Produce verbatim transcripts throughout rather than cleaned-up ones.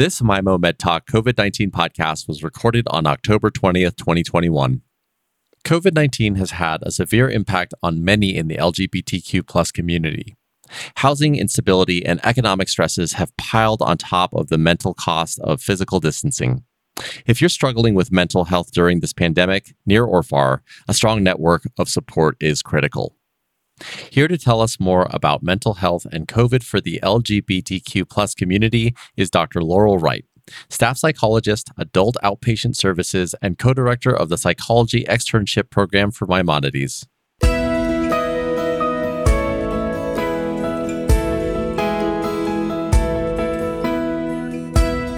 This MIMO Med Talk COVID nineteen podcast was recorded on October twentieth, twenty twenty-one. COVID nineteen has had a severe impact on many in the L G B T Q plus community. Housing instability and economic stresses have piled on top of the mental cost of physical distancing. If you're struggling with mental health during this pandemic, near or far, a strong network of support is critical. Here to tell us more about mental health and COVID for the L G B T Q plus community is Doctor Laurel Wright, staff psychologist, adult outpatient services, and co-director of the psychology externship program for Maimonides.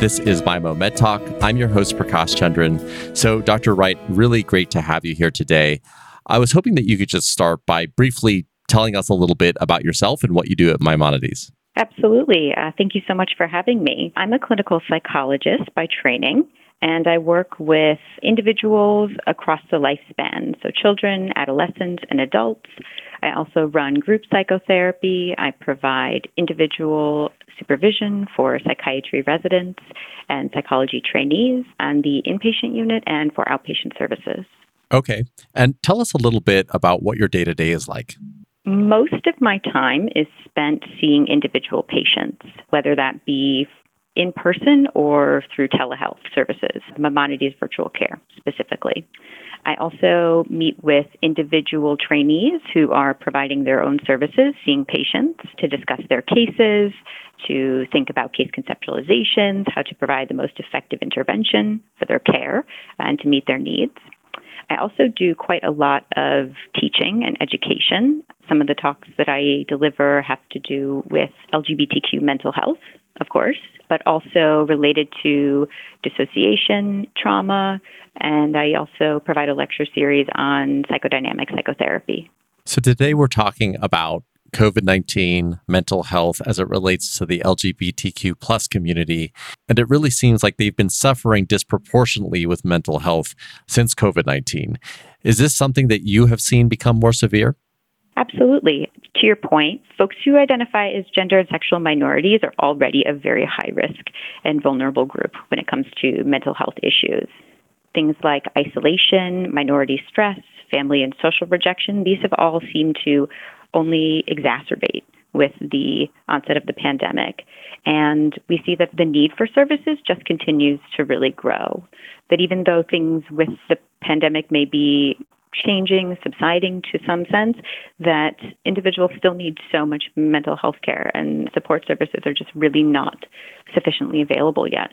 This is MIMO Med Talk. I'm your host, Prakash Chandran. So, Doctor Wright, really great to have you here today. I was hoping that you could just start by briefly telling us a little bit about yourself and what you do at Maimonides. Absolutely. Uh, thank you so much for having me. I'm a clinical psychologist by training, and I work with individuals across the lifespan, so children, adolescents, and adults. I also run group psychotherapy. I provide individual supervision for psychiatry residents and psychology trainees on the inpatient unit and for outpatient services. Okay. And tell us a little bit about what your day-to-day is like. Most of my time is spent seeing individual patients, whether that be in person or through telehealth services, Maimonides Virtual Care specifically. I also meet with individual trainees who are providing their own services, seeing patients to discuss their cases, to think about case conceptualizations, how to provide the most effective intervention for their care, and to meet their needs. I also do quite a lot of teaching and education. Some of the talks that I deliver have to do with L G B T Q mental health, of course, but also related to dissociation, trauma, and I also provide a lecture series on psychodynamic psychotherapy. So today we're talking about COVID nineteen, mental health as it relates to the L G B T Q plus community. And it really seems like they've been suffering disproportionately with mental health since COVID nineteen. Is this something that you have seen become more severe? Absolutely. To your point, folks who identify as gender and sexual minorities are already a very high risk and vulnerable group when it comes to mental health issues. Things like isolation, minority stress, family and social rejection, these have all seemed to only exacerbate with the onset of the pandemic. And we see that the need for services just continues to really grow. That even though things with the pandemic may be changing, subsiding to some sense, that individuals still need so much mental health care and support services are just really not sufficiently available yet.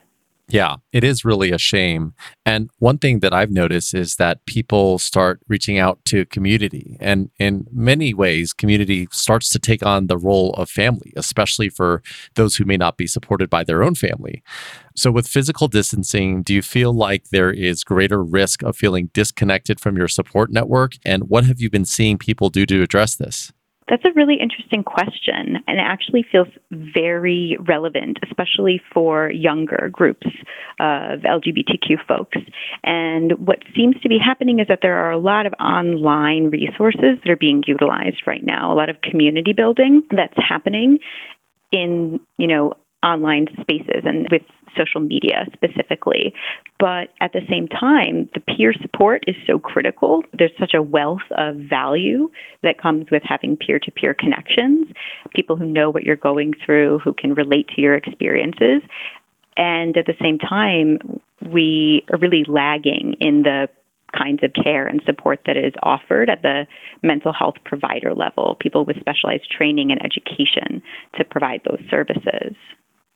Yeah, it is really a shame. And one thing that I've noticed is that people start reaching out to community. And in many ways, community starts to take on the role of family, especially for those who may not be supported by their own family. So with physical distancing, do you feel like there is greater risk of feeling disconnected from your support network? And what have you been seeing people do to address this? That's a really interesting question, and it actually feels very relevant, especially for younger groups of L G B T Q folks. And what seems to be happening is that there are a lot of online resources that are being utilized right now, a lot of community building that's happening in, you know, online spaces and with social media specifically. But at the same time, the peer support is so critical. There's such a wealth of value that comes with having peer-to-peer connections, people who know what you're going through, who can relate to your experiences. And at the same time, we are really lagging in the kinds of care and support that is offered at the mental health provider level, people with specialized training and education to provide those services.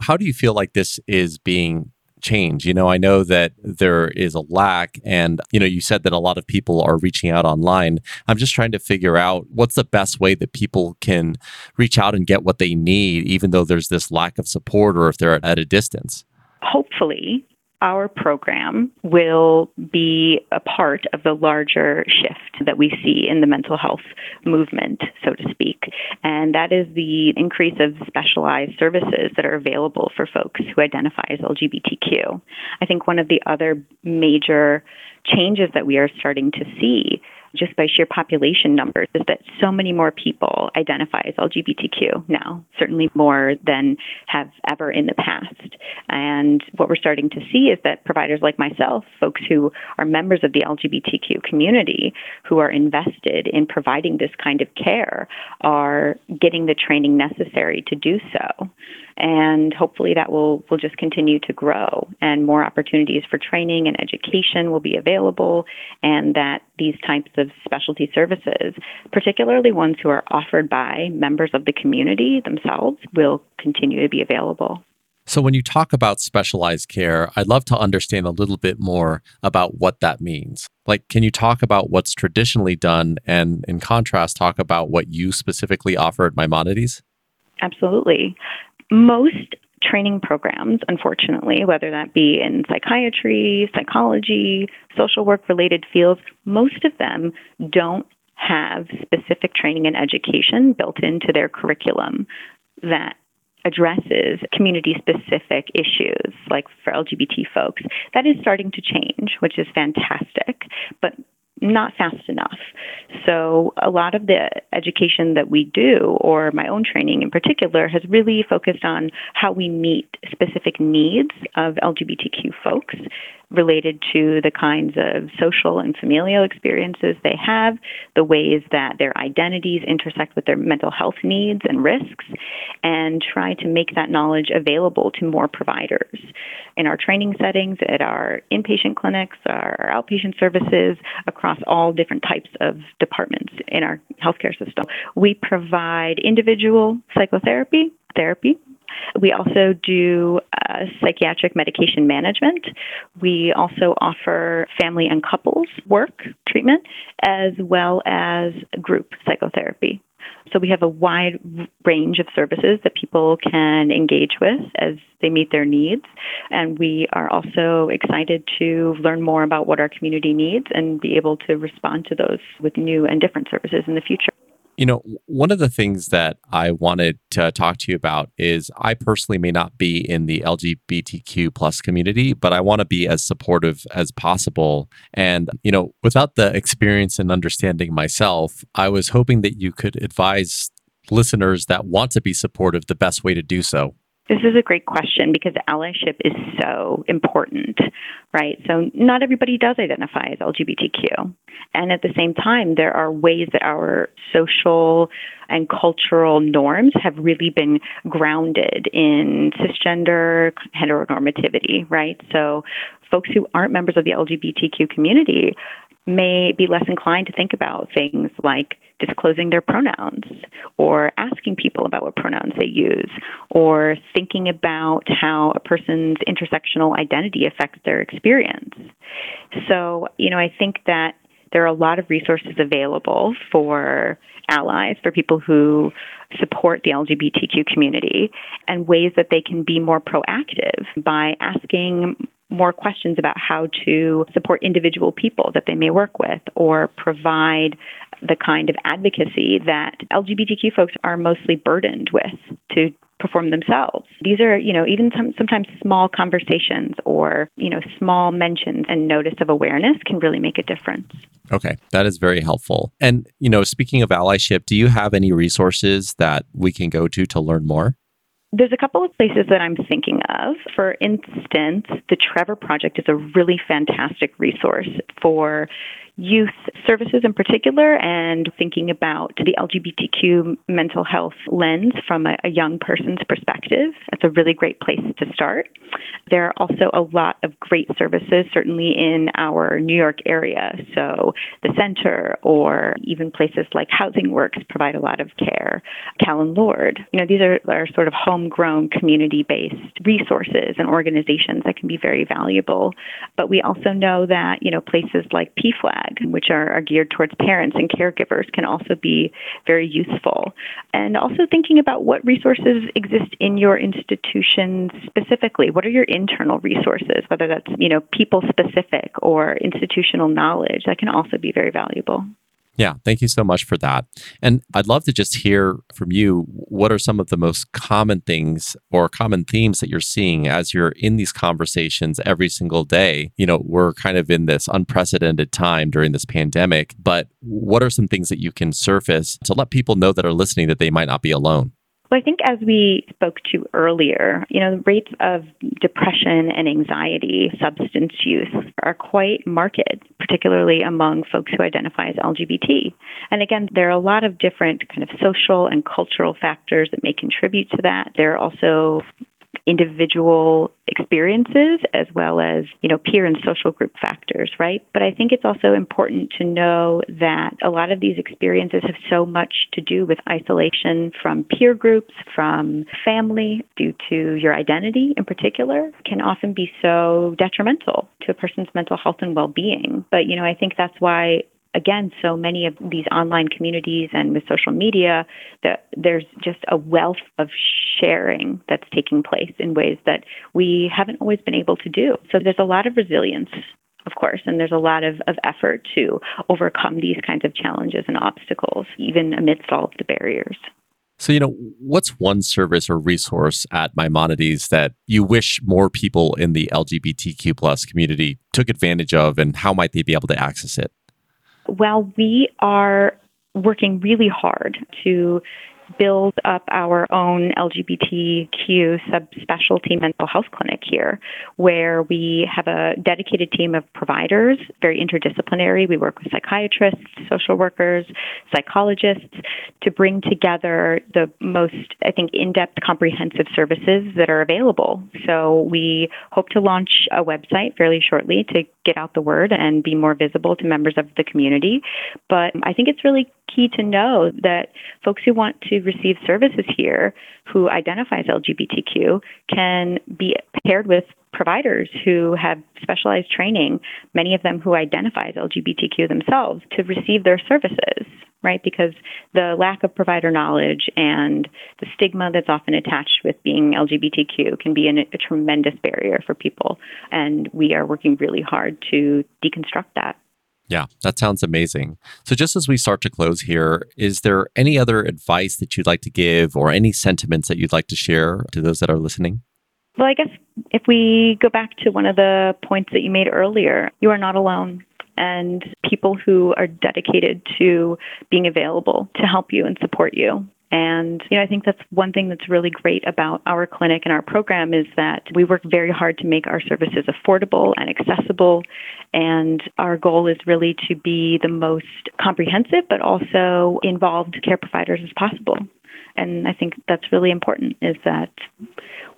How do you feel like this is being changed? You know, I know that there is a lack and, you know, you said that a lot of people are reaching out online. I'm just trying to figure out what's the best way that people can reach out and get what they need, even though there's this lack of support or if they're at a distance. Hopefully, our program will be a part of the larger shift that we see in the mental health movement, so to speak. And that is the increase of specialized services that are available for folks who identify as L G B T Q. I think one of the other major changes that we are starting to see just by sheer population numbers is that so many more people identify as L G B T Q now, certainly more than have ever in the past. And what we're starting to see is that providers like myself, folks who are members of the L G B T Q community, who are invested in providing this kind of care, are getting the training necessary to do so. And hopefully that will, will just continue to grow, and more opportunities for training and education will be available, and that these types of specialty services, particularly ones who are offered by members of the community themselves, will continue to be available. So when you talk about specialized care, I'd love to understand a little bit more about what that means. Like, can you talk about what's traditionally done and, in contrast, talk about what you specifically offer at Maimonides? Absolutely. Most training programs, unfortunately, whether that be in psychiatry, psychology, social work-related fields, most of them don't have specific training and education built into their curriculum that addresses community-specific issues, like for L G B T folks. That is starting to change, which is fantastic, but not fast enough. So a lot of the education that we do, or my own training in particular, has really focused on how we meet specific needs of L G B T Q folks related to the kinds of social and familial experiences they have, the ways that their identities intersect with their mental health needs and risks, and try to make that knowledge available to more providers. In our training settings, at our inpatient clinics, our outpatient services, across all different types of departments in our healthcare system, we provide individual psychotherapy, therapy. We also do uh, psychiatric medication management. We also offer family and couples work treatment, as well as group psychotherapy. So we have a wide range of services that people can engage with as they meet their needs. And we are also excited to learn more about what our community needs and be able to respond to those with new and different services in the future. You know, one of the things that I wanted to talk to you about is I personally may not be in the L G B T Q plus community, but I want to be as supportive as possible. And, you know, without the experience and understanding myself, I was hoping that you could advise listeners that want to be supportive the best way to do so. This is a great question because allyship is so important, right? So not everybody does identify as L G B T Q. And at the same time, there are ways that our social and cultural norms have really been grounded in cisgender heteronormativity, right? So folks who aren't members of the L G B T Q community may be less inclined to think about things like disclosing their pronouns, or asking people about what pronouns they use, or thinking about how a person's intersectional identity affects their experience. So, you know, I think that there are a lot of resources available for allies, for people who support the L G B T Q community, and ways that they can be more proactive by asking more questions about how to support individual people that they may work with, or provide the kind of advocacy that L G B T Q folks are mostly burdened with to perform themselves. These are, you know, even some, sometimes small conversations or, you know, small mentions and notice of awareness can really make a difference. Okay, that is very helpful. And, you know, speaking of allyship, do you have any resources that we can go to to learn more? There's a couple of places that I'm thinking of. For instance, the Trevor Project is a really fantastic resource for youth services in particular, and thinking about the L G B T Q mental health lens from a, a young person's perspective. That's a really great place to start. There are also a lot of great services, certainly in our New York area. So the Center, or even places like Housing Works, provide a lot of care. Callen-Lorde, you know, these are, are sort of homegrown community-based resources and organizations that can be very valuable. But we also know that, you know, places like P FLAG, which are, are geared towards parents and caregivers, can also be very useful. And also thinking about what resources exist in your institution specifically. What are your internal resources, whether that's, you know, people-specific or institutional knowledge, that can also be very valuable. Yeah, thank you so much for that. And I'd love to just hear from you, what are some of the most common things or common themes that you're seeing as you're in these conversations every single day? You know, we're kind of in this unprecedented time during this pandemic, but what are some things that you can surface to let people know that are listening that they might not be alone? Well, I think as we spoke to earlier, you know, the rates of depression and anxiety, substance use are quite marked, particularly among folks who identify as L G B T. And again, there are a lot of different kind of social and cultural factors that may contribute to that. There are also individual experiences as well as, you know, peer and social group factors, right? But I think it's also important to know that a lot of these experiences have so much to do with isolation from peer groups, from family, due to your identity in particular, can often be so detrimental to a person's mental health and well-being. But, you know, I think that's why, again, so many of these online communities and with social media, that there's just a wealth of sharing that's taking place in ways that we haven't always been able to do. So there's a lot of resilience, of course, and there's a lot of, of effort to overcome these kinds of challenges and obstacles, even amidst all of the barriers. So, you know, what's one service or resource at Maimonides that you wish more people in the L G B T Q plus community took advantage of, and how might they be able to access it? Well, we are working really hard to build up our own L G B T Q subspecialty mental health clinic here, where we have a dedicated team of providers, very interdisciplinary. We work with psychiatrists, social workers, psychologists to bring together the most, I think, in-depth comprehensive services that are available. So we hope to launch a website fairly shortly to get out the word and be more visible to members of the community. But I think it's really key to know that folks who want to receive services here who identify as L G B T Q can be paired with providers who have specialized training, many of them who identify as L G B T Q themselves, to receive their services, right? Because the lack of provider knowledge and the stigma that's often attached with being L G B T Q can be an, a tremendous barrier for people. And we are working really hard to deconstruct that. Yeah, that sounds amazing. So just as we start to close here, is there any other advice that you'd like to give or any sentiments that you'd like to share to those that are listening? Well, I guess if we go back to one of the points that you made earlier, you are not alone. And people who are dedicated to being available to help you and support you. And, you know, I think that's one thing that's really great about our clinic and our program is that we work very hard to make our services affordable and accessible. And our goal is really to be the most comprehensive, but also involved care providers as possible. And I think that's really important is that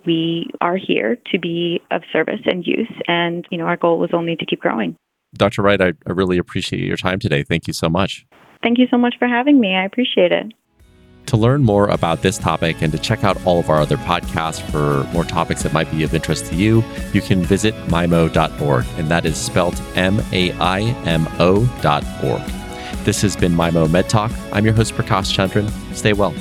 we are here to be of service and use. And, you know, our goal is only to keep growing. Doctor Wright, I, I really appreciate your time today. Thank you so much. Thank you so much for having me. I appreciate it. To learn more about this topic and to check out all of our other podcasts for more topics that might be of interest to you, you can visit maimo dot org, and that is spelled M A I M O dot org. This has been Maimo Med Talk. I'm your host, Prakash Chandran. Stay well.